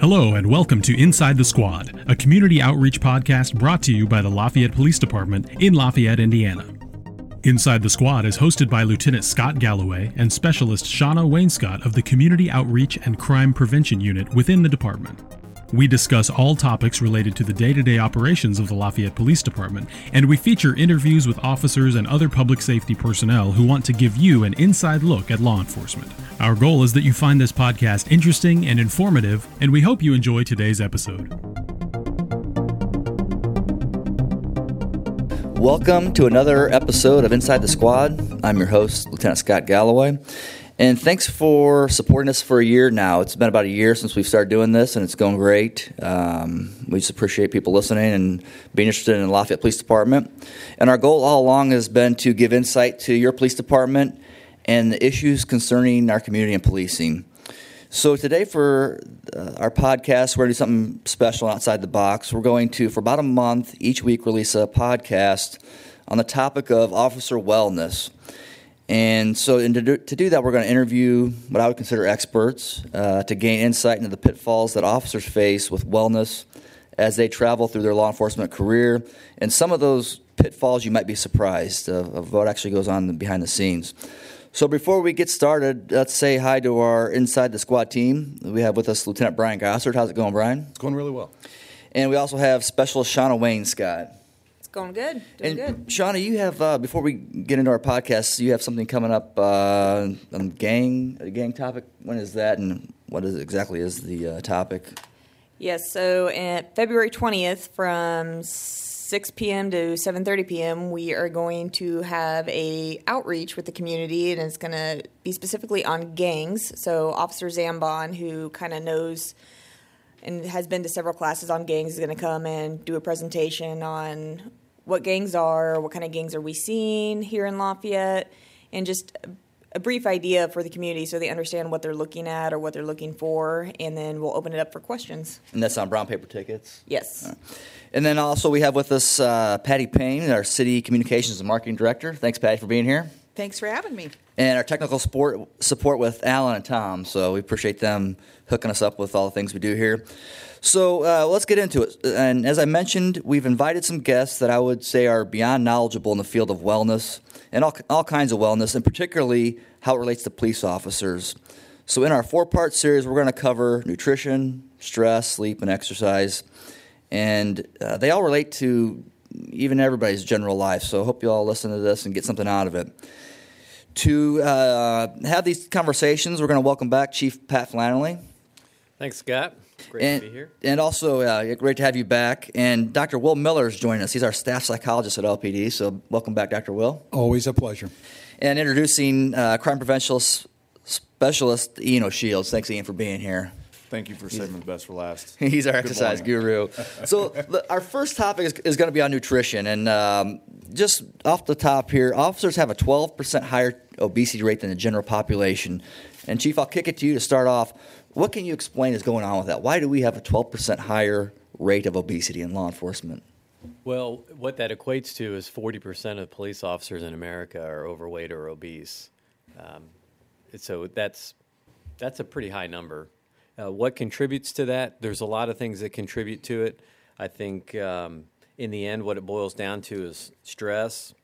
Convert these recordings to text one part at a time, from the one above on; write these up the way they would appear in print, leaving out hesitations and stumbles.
Hello and welcome to Inside the Squad, a community outreach podcast brought to you by the Lafayette Police Department in Lafayette, Indiana. Inside the Squad is hosted by Lieutenant Scott Galloway and Specialist Shawna Wainscott of the Community Outreach and Crime Prevention Unit within the department. We discuss all topics related to the day-to-day operations of the Lafayette Police Department, and we feature interviews with officers and other public safety personnel who want to give you an inside look at law enforcement. Our goal is that you find this podcast interesting and informative, and we hope you enjoy today's episode. Welcome to another episode of Inside the Squad. I'm your host, Lieutenant Scott Galloway. And thanks for supporting us for a year now. It's been about a year since we've started doing this, and it's going great. We just appreciate people listening and being interested in the Lafayette Police Department. And our goal all along has been to give insight to your police department and the issues concerning our community and policing. So today for our podcast, we're going to do something special outside the box. We're going to, for about a month, each week release a podcast on the topic of officer wellness. And so to do that, we're going to interview what I would consider experts to gain insight into the pitfalls that officers face with wellness as they travel through their law enforcement career. And some of those pitfalls, you might be surprised of what actually goes on behind the scenes. So before we get started, let's say hi to our Inside the Squad team. We have with us Lieutenant Brian Gossard. How's it going, Brian? It's going really well. And we also have Specialist Shawna Wainscott. Going good. Doing good. Shawna, you have, before we get into our podcast, you have something coming up on gang topic. When is that, and what exactly is the topic? Yes, so February 20th from 6 p.m. to 7:30 p.m., we are going to have a outreach with the community, and it's going to be specifically on gangs. So Officer Zambon, who kind of knows and has been to several classes on gangs, is going to come and do a presentation on what gangs are, what kind of gangs are we seeing here in Lafayette, and just a brief idea for the community so they understand what they're looking at or what they're looking for, and then we'll open it up for questions. And that's on brown paper tickets? Yes. Right. And then also we have with us Patty Payne, our City Communications and Marketing Director. Thanks, Patty, for being here. Thanks for having me. And our technical support with Alan and Tom, so we appreciate them hooking us up with all the things we do here. So let's get into it. And as I mentioned, we've invited some guests that I would say are beyond knowledgeable in the field of wellness and all kinds of wellness, and particularly how it relates to police officers. So in our four-part series, we're going to cover nutrition, stress, sleep, and exercise. And they all relate to even everybody's general life. So I hope you all listen to this and get something out of it. To have these conversations, we're going to welcome back Chief Pat Flannelly. Thanks, Scott. Great to be here. And also, great to have you back. And Dr. Will Miller is joining us. He's our staff psychologist at LPD. So welcome back, Dr. Will. Always a pleasure. And introducing crime prevention specialist Ian O'Shields. Thanks, Ian, for being here. Thank you for saving the best for last. He's our exercise guru. So our first topic is going to be on nutrition. And just off the top here, officers have a 12% higher obesity rate than the general population. And, Chief, I'll kick it to you to start off. What can you explain is going on with that? Why do we have a 12% higher rate of obesity in law enforcement? Well, what that equates to is 40% of police officers in America are overweight or obese. So that's a pretty high number. What contributes to that? There's a lot of things that contribute to it. I think in the end what it boils down to is stress,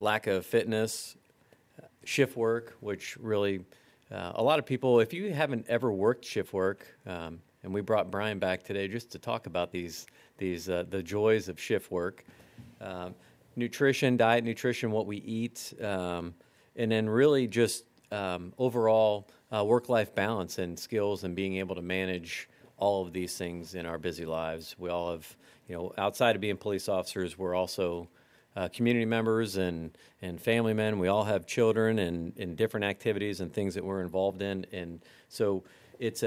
lack of fitness, shift work, which really a lot of people, if you haven't ever worked shift work, and we brought Brian back today just to talk about these the joys of shift work, nutrition, diet, nutrition, what we eat, and then really just overall work-life balance and skills and being able to manage all of these things in our busy lives. We all have, outside of being police officers, we're also community members and family men. We all have children and in different activities and things that we're involved in. And so it's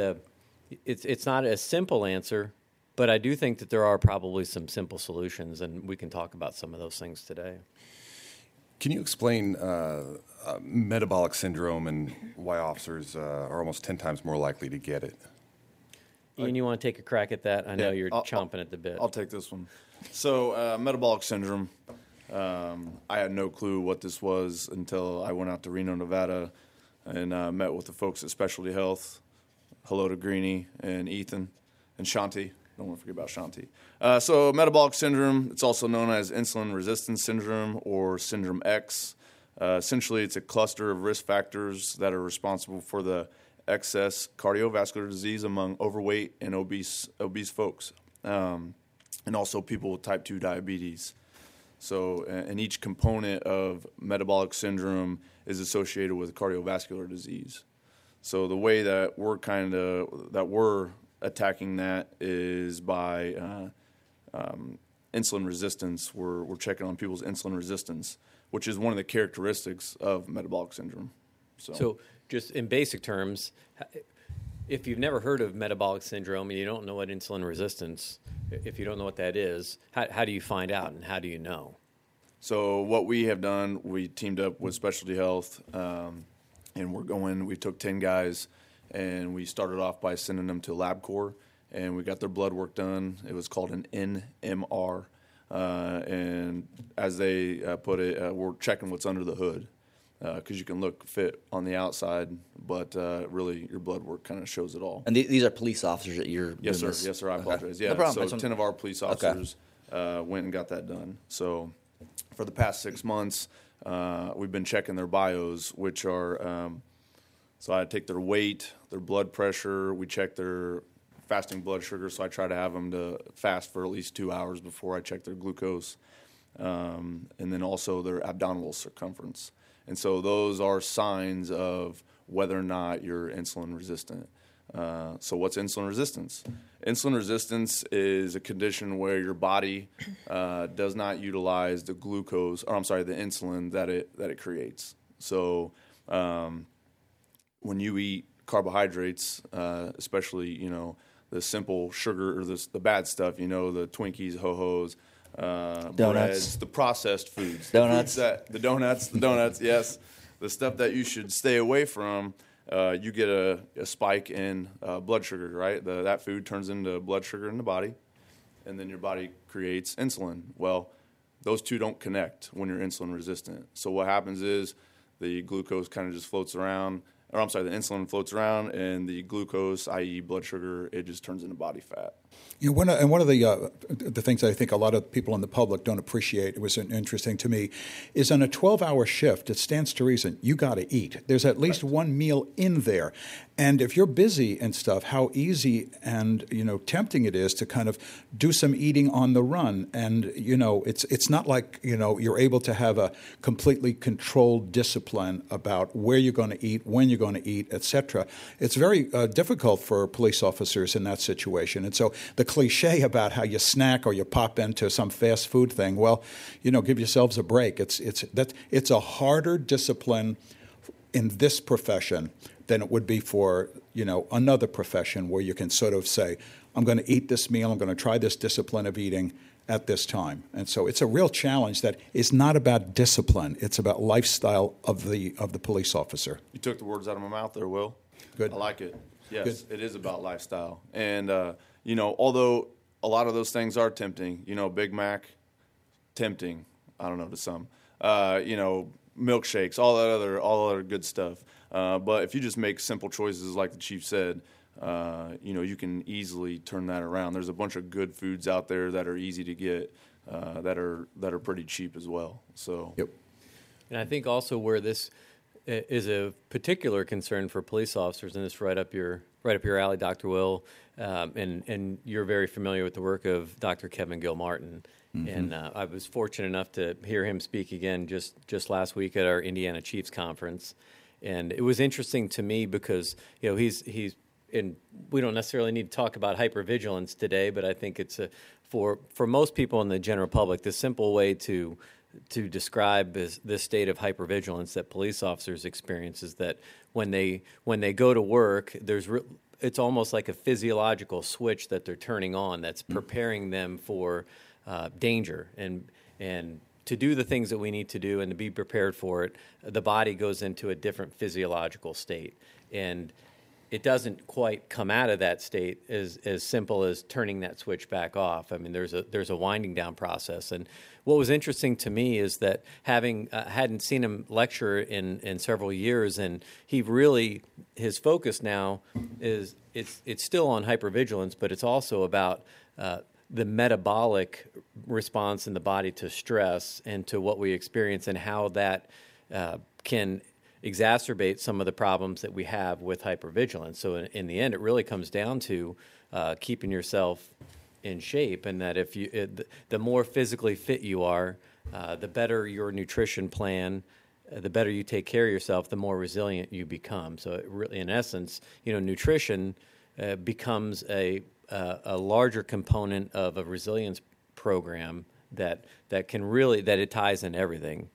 not a simple answer, but I do think that there are probably some simple solutions, and we can talk about some of those things today. Can you explain metabolic syndrome and why officers are almost 10 times more likely to get it? Ian, you want to take a crack at that? I know you're chomping at the bit. I'll take this one. So metabolic syndrome, I had no clue what this was until I went out to Reno, Nevada, and met with the folks at Specialty Health hello to Greenie and Ethan and Shanti. Don't want to forget about Shanti. So metabolic syndrome, it's also known as insulin resistance syndrome or syndrome X. Essentially, it's a cluster of risk factors that are responsible for the excess cardiovascular disease among overweight and obese folks, and also people with type 2 diabetes. So, and each component of metabolic syndrome is associated with cardiovascular disease. So the way that we're attacking that is by insulin resistance. We're checking on people's insulin resistance, which is one of the characteristics of metabolic syndrome. So just in basic terms, if you've never heard of metabolic syndrome and you don't know what insulin resistance, if you don't know what that is, how do you find out and how do you know? So what we have done, we teamed up with Specialty Health, and we took 10 guys, and we started off by sending them to LabCorp, and we got their blood work done. It was called an NMR. And as they put it, we're checking what's under the hood, because you can look fit on the outside, but really your blood work kind of shows it all. And these are police officers that you're doing this? Yes, sir. I apologize. Okay. Yeah, no problem. So 10 of our police officers went and got that done. So for the past 6 months, we've been checking their bios, which are so I take their weight, their blood pressure. We check their fasting blood sugar, so I try to have them to fast for at least 2 hours before I check their glucose, and then also their abdominal circumference. And so those are signs of whether or not you're insulin resistant. So what's insulin resistance? Insulin resistance is a condition where your body does not utilize the the insulin that it creates. So when you eat carbohydrates, especially, the simple sugar or the bad stuff, the Twinkies, Ho-Hos, donuts, breads, the processed foods. Donuts. The donuts, yes. The stuff that you should stay away from, you get a spike in blood sugar, right? That food turns into blood sugar in the body, and then your body creates insulin. Well, those two don't connect when you're insulin resistant. So what happens is the glucose kind of just floats around. The insulin floats around, and the glucose, i.e. blood sugar, it just turns into body fat. One of the things I think a lot of people in the public don't appreciate, it was interesting to me, is on a 12-hour shift, it stands to reason, you got to eat. There's at least one meal in there. And if you're busy and stuff, how easy and, tempting it is to kind of do some eating on the run. And, it's not like, you're able to have a completely controlled discipline about where you're going to eat, when you're going to eat, et cetera. It's very difficult for police officers in that situation. And so the cliche about how you snack or you pop into some fast food thing, well, give yourselves a break. It's a harder discipline in this profession than it would be for, another profession where you can sort of say, I'm going to eat this meal, I'm going to try this discipline of eating at this time. And so it's a real challenge that is not about discipline. It's about lifestyle of the police officer. You took the words out of my mouth there, Will. Good. I like it. Yes, good. It is about lifestyle. And, although a lot of those things are tempting, Big Mac, tempting, I don't know, to some, milkshakes, all that other good stuff. But if you just make simple choices, like the chief said, you can easily turn that around. There's a bunch of good foods out there that are easy to get, that are pretty cheap as well. So, yep. And I think also where this is a particular concern for police officers, and it's right up your alley, Dr. Will, and you're very familiar with the work of Dr. Kevin Gilmartin. Mm-hmm. And I was fortunate enough to hear him speak again just last week at our Indiana Chiefs Conference. And it was interesting to me because, he's and we don't necessarily need to talk about hypervigilance today, but I think it's for most people in the general public, the simple way to describe this state of hypervigilance that police officers experience is that when they go to work, it's almost like a physiological switch that they're turning on that's preparing them for danger and to do the things that we need to do and to be prepared for it. The body goes into a different physiological state, and it doesn't quite come out of that state as simple as turning that switch back off. I mean, there's a winding down process. And what was interesting to me is that having hadn't seen him lecture in several years, and he really, his focus now is it's still on hypervigilance, but it's also about the metabolic response in the body to stress and to what we experience and how that can exacerbate some of the problems that we have with hypervigilance. So in the end, it really comes down to keeping yourself in shape, and that if you the more physically fit you are, the better your nutrition plan, the better you take care of yourself, the more resilient you become. So it really, in essence, you know, nutrition becomes a larger component of a resilience program that can really, that it ties in everything.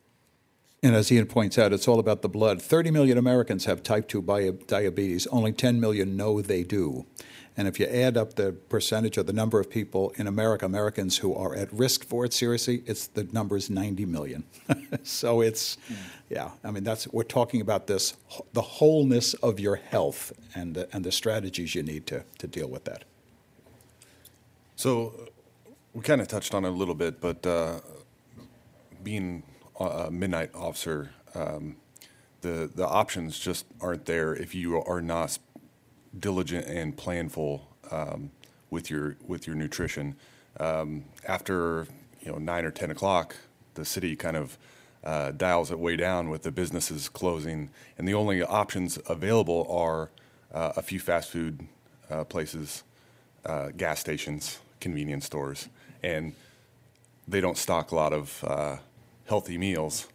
And as Ian points out, it's all about the blood. 30 million Americans have type 2 diabetes. Only 10 million know they do. And if you add up the percentage or the number of people in America, Americans who are at risk for it, seriously, it's the number is 90 million. So it's, yeah, I mean, that's, we're talking about this, the wholeness of your health and the strategies you need to deal with that. So we kind of touched on it a little bit, but being a midnight officer, the options just aren't there if you are not diligent and planful with your nutrition. After 9 or 10 o'clock, the city kind of dials it way down with the businesses closing, and the only options available are a few fast food places, gas stations, convenience stores, and they don't stock a lot of healthy meals.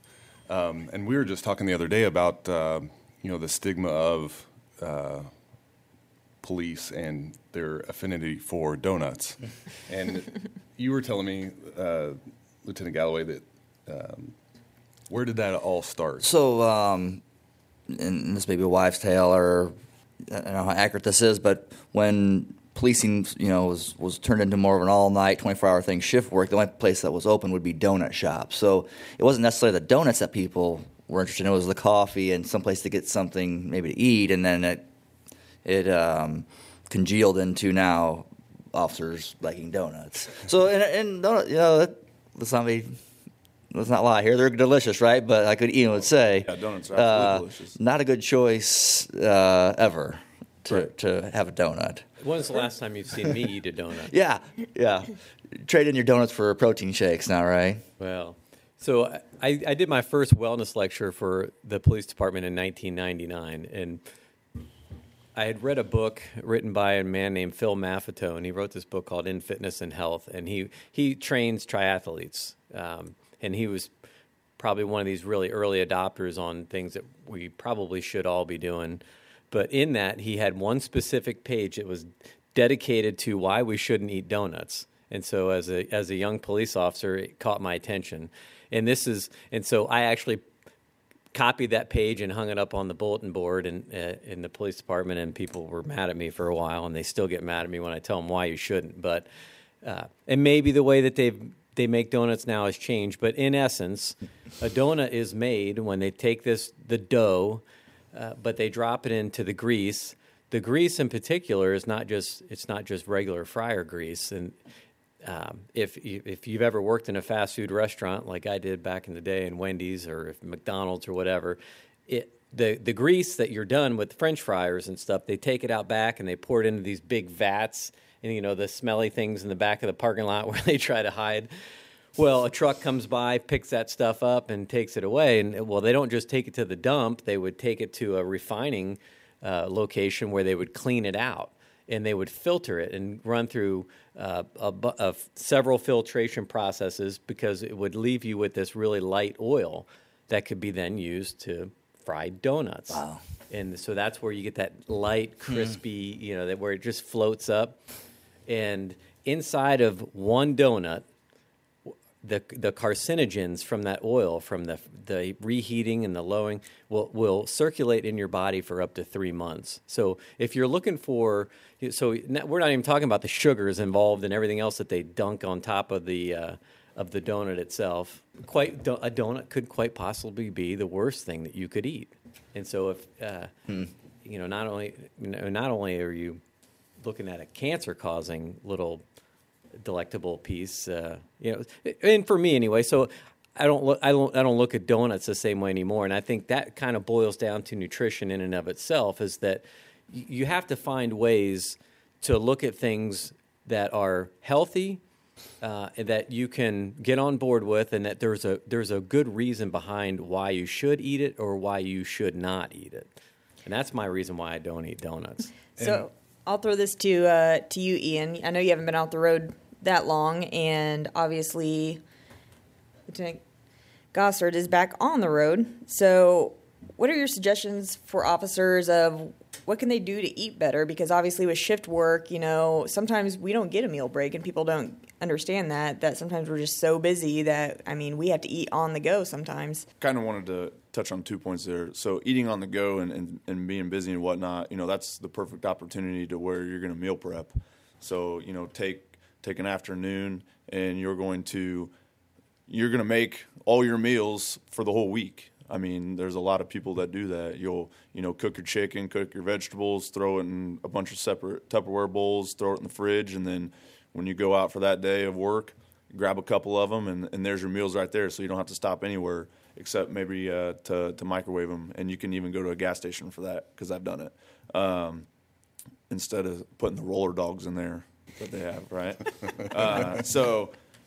And we were just talking the other day about, the stigma of police and their affinity for donuts. And you were telling me, Lieutenant Galloway, that where did that all start? So, and this may be a wives' tale, or I don't know how accurate this is, but when policing, was turned into more of an all-night, 24-hour thing, shift work, the only place that was open would be donut shops. So it wasn't necessarily the donuts that people were interested in. It was the coffee and someplace to get something maybe to eat, and then it congealed into now officers liking donuts. So, and donuts, let's not lie here. They're delicious, right? But like Ian would say, yeah, donuts are absolutely delicious. Not a good choice ever to have a donut. When's the last time you've seen me eat a donut? Yeah. Trade in your donuts for protein shakes now, right? Well, so I did my first wellness lecture for the police department in 1999, and I had read a book written by a man named Phil Maffetone. He wrote this book called In Fitness and Health, and he trains triathletes, and he was probably one of these really early adopters on things that we probably should all be doing. But in that, he had one specific page that was dedicated to why we shouldn't eat donuts. And so as a young police officer, it caught my attention. And so I actually copied that page and hung it up on the bulletin board in the police department, and people were mad at me for a while, and they still get mad at me when I tell them why you shouldn't. But and maybe the way that they make donuts now has changed, but in essence, a donut is made when they take the dough, but they drop it into the grease. The grease in particular is not just regular fryer grease. And if you've ever worked in a fast food restaurant like I did back in the day in Wendy's or McDonald's or whatever, the grease that you're done with French fryers and stuff, they take it out back and they pour it into these big vats and the smelly things in the back of the parking lot where they try to hide. Well, a truck comes by, picks that stuff up, and takes it away. And, they don't just take it to the dump. They would take it to a refining location where they would clean it out, and they would filter it and run through several filtration processes, because it would leave you with this really light oil that could be then used to fry donuts. Wow. And so that's where you get that light, crispy, where it just floats up. And inside of one donut, the carcinogens from that oil, from the reheating and the lowering, will circulate in your body for up to 3 months. So if you're looking for, we're not even talking about the sugars involved and everything else that they dunk on top of the donut itself. A donut could quite possibly be the worst thing that you could eat. And so if you know, not only are you looking at a cancer-causing little delectable piece, and for me anyway. So I don't look at donuts the same way anymore. And I think that kind of boils down to nutrition in and of itself, is that you have to find ways to look at things that are healthy, that you can get on board with, and that there's a good reason behind why you should eat it or why you should not eat it. And that's my reason why I don't eat donuts. So I'll throw this to you, Ian. I know you haven't been out the road that long, and obviously Lieutenant Gossard is back on the road. So what are your suggestions for officers of what can they do to eat better? Because obviously with shift work, you know, sometimes we don't get a meal break, and people don't understand that sometimes we're just so busy that, I mean, we have to eat on the go sometimes. Kind of wanted to touch on 2 points there. So eating on the go and being busy and whatnot, you know, that's the perfect opportunity to where you're going to meal prep. So, you know, take an afternoon, and you're going to make all your meals for the whole week. I mean, there's a lot of people that do that. You'll, you know, cook your chicken, cook your vegetables, throw it in a bunch of separate Tupperware bowls, throw it in the fridge, and then when you go out for that day of work, grab a couple of them, and there's your meals right there, so you don't have to stop anywhere except maybe to microwave them, and you can even go to a gas station for that, because I've done it, instead of putting the roller dogs in there that they have, right?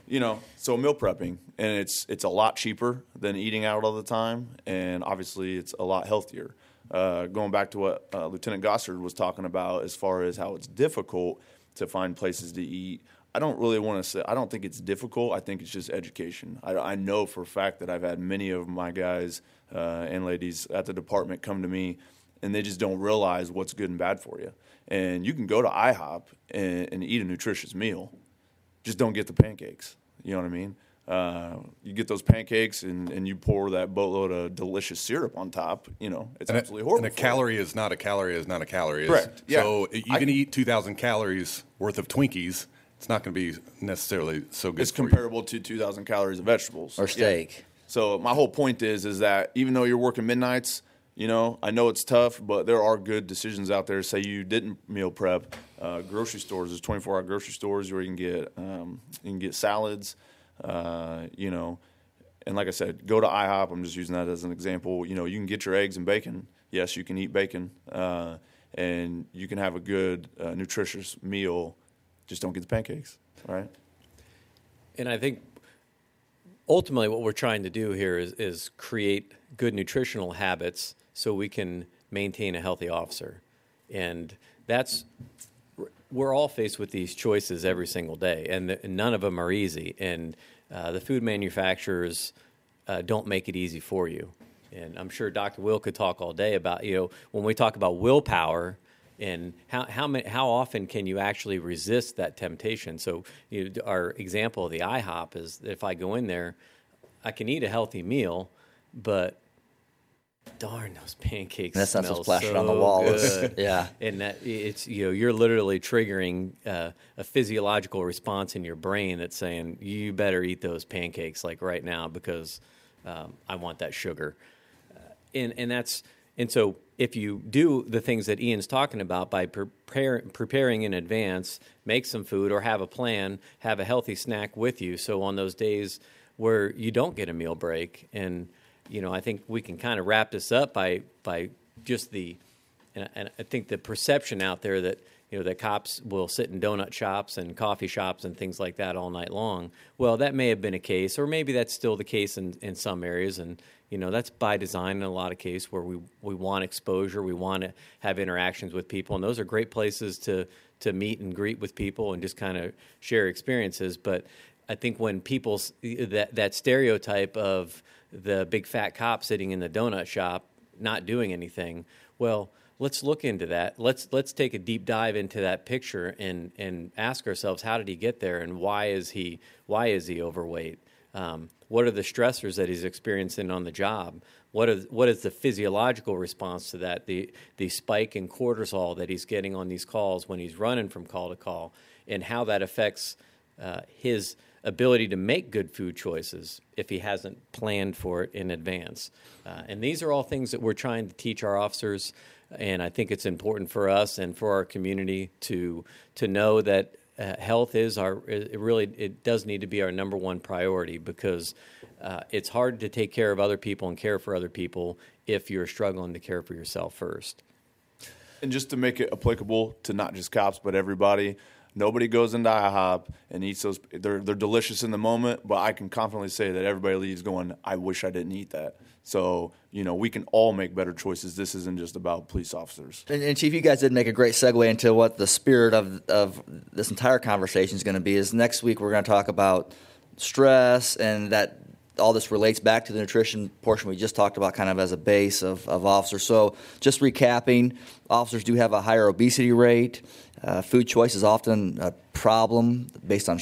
You know, so meal prepping, and it's a lot cheaper than eating out all the time, and obviously it's a lot healthier. Going back to what Lieutenant Gossard was talking about as far as how it's difficult to find places to eat, I don't really want to say – I don't think it's difficult. I think it's just education. I know for a fact that I've had many of my guys and ladies at the department come to me, and they just don't realize what's good and bad for you. And you can go to IHOP and eat a nutritious meal. Just don't get the pancakes. You know what I mean? You get those pancakes and you pour that boatload of delicious syrup on top. You know, it's absolutely horrible. And a calorie is not a calorie is not a calorie. Correct. Yeah. So you can eat 2,000 calories worth of Twinkies. It's not going to be necessarily so good. It's comparable to 2,000 calories of vegetables. Or steak. Yeah. So my whole point is that even though you're working midnights, you know, I know it's tough, but there are good decisions out there. Say you didn't meal prep. Grocery stores, there's 24-hour grocery stores where you can get salads, you know. And like I said, go to IHOP. I'm just using that as an example. You know, you can get your eggs and bacon. Yes, you can eat bacon, and you can have a good, nutritious meal. Just don't get the pancakes, right? And I think ultimately what we're trying to do here is create good nutritional habits so we can maintain a healthy officer. And that's we're all faced with these choices every single day, and none of them are easy. And the food manufacturers don't make it easy for you. And I'm sure Dr. Will could talk all day about, you know, when we talk about willpower and how often can you actually resist that temptation. So you know, our example of the IHOP is if I go in there, I can eat a healthy meal, but darn, those pancakes! That's not so splashing on the wall. Yeah, and that it's, you know, you're literally triggering a physiological response in your brain that's saying you better eat those pancakes like right now because I want that sugar. And so if you do the things that Ian's talking about by preparing in advance, make some food or have a plan, have a healthy snack with you. So on those days where you don't get a meal break and you know, I think we can kind of wrap this up by just the, and I think the perception out there that, you know, that cops will sit in donut shops and coffee shops and things like that all night long. Well, that may have been a case, or maybe that's still the case in some areas. And, you know, that's by design in a lot of cases where we want exposure, we want to have interactions with people. And those are great places to meet and greet with people and just kind of share experiences. But I think when people, that stereotype of the big fat cop sitting in the donut shop not doing anything, well, let's look into that. Let's take a deep dive into that picture and ask ourselves, how did he get there, and why is he overweight? What are the stressors that he's experiencing on the job? What is the physiological response to that? The spike in cortisol that he's getting on these calls when he's running from call to call, and how that affects his ability to make good food choices if he hasn't planned for it in advance. And these are all things that we're trying to teach our officers And I think it's important for us and for our community to know that health is it does need to be our number one priority, because it's hard to take care of other people and care for other people if you're struggling to care for yourself first. And just to make it applicable to not just cops but everybody, nobody goes into IHOP and eats those. They're delicious in the moment, but I can confidently say that everybody leaves going, I wish I didn't eat that. So, we can all make better choices. This isn't just about police officers. And Chief, you guys did make a great segue into what the spirit of this entire conversation is going to be. Is next week we're going to talk about stress, and that all this relates back to the nutrition portion we just talked about kind of as a base of officers. So just recapping, officers do have a higher obesity rate. Food choice is often a problem based on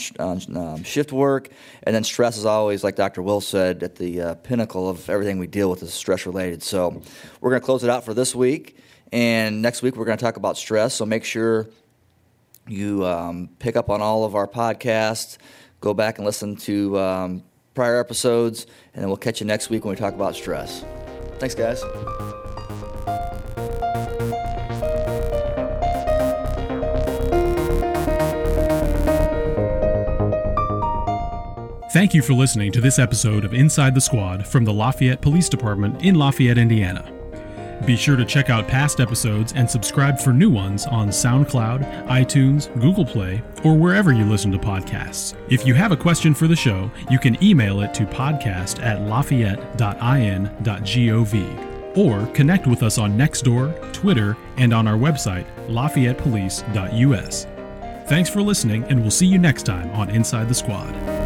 shift work. And then stress is always, like Dr. Will said, at the pinnacle of everything we deal with is stress-related. So we're going to close it out for this week. And next week we're going to talk about stress. So make sure you pick up on all of our podcasts, go back and listen to prior episodes, and then we'll catch you next week when we talk about stress. Thanks, guys. Thank you for listening to this episode of Inside the Squad from the Lafayette Police Department in Lafayette, Indiana. Be sure to check out past episodes and subscribe for new ones on SoundCloud, iTunes, Google Play, or wherever you listen to podcasts. If you have a question for the show, you can email it to podcast@lafayette.in.gov or connect with us on Nextdoor, Twitter, and on our website, LafayettePolice.us. Thanks for listening, and we'll see you next time on Inside the Squad.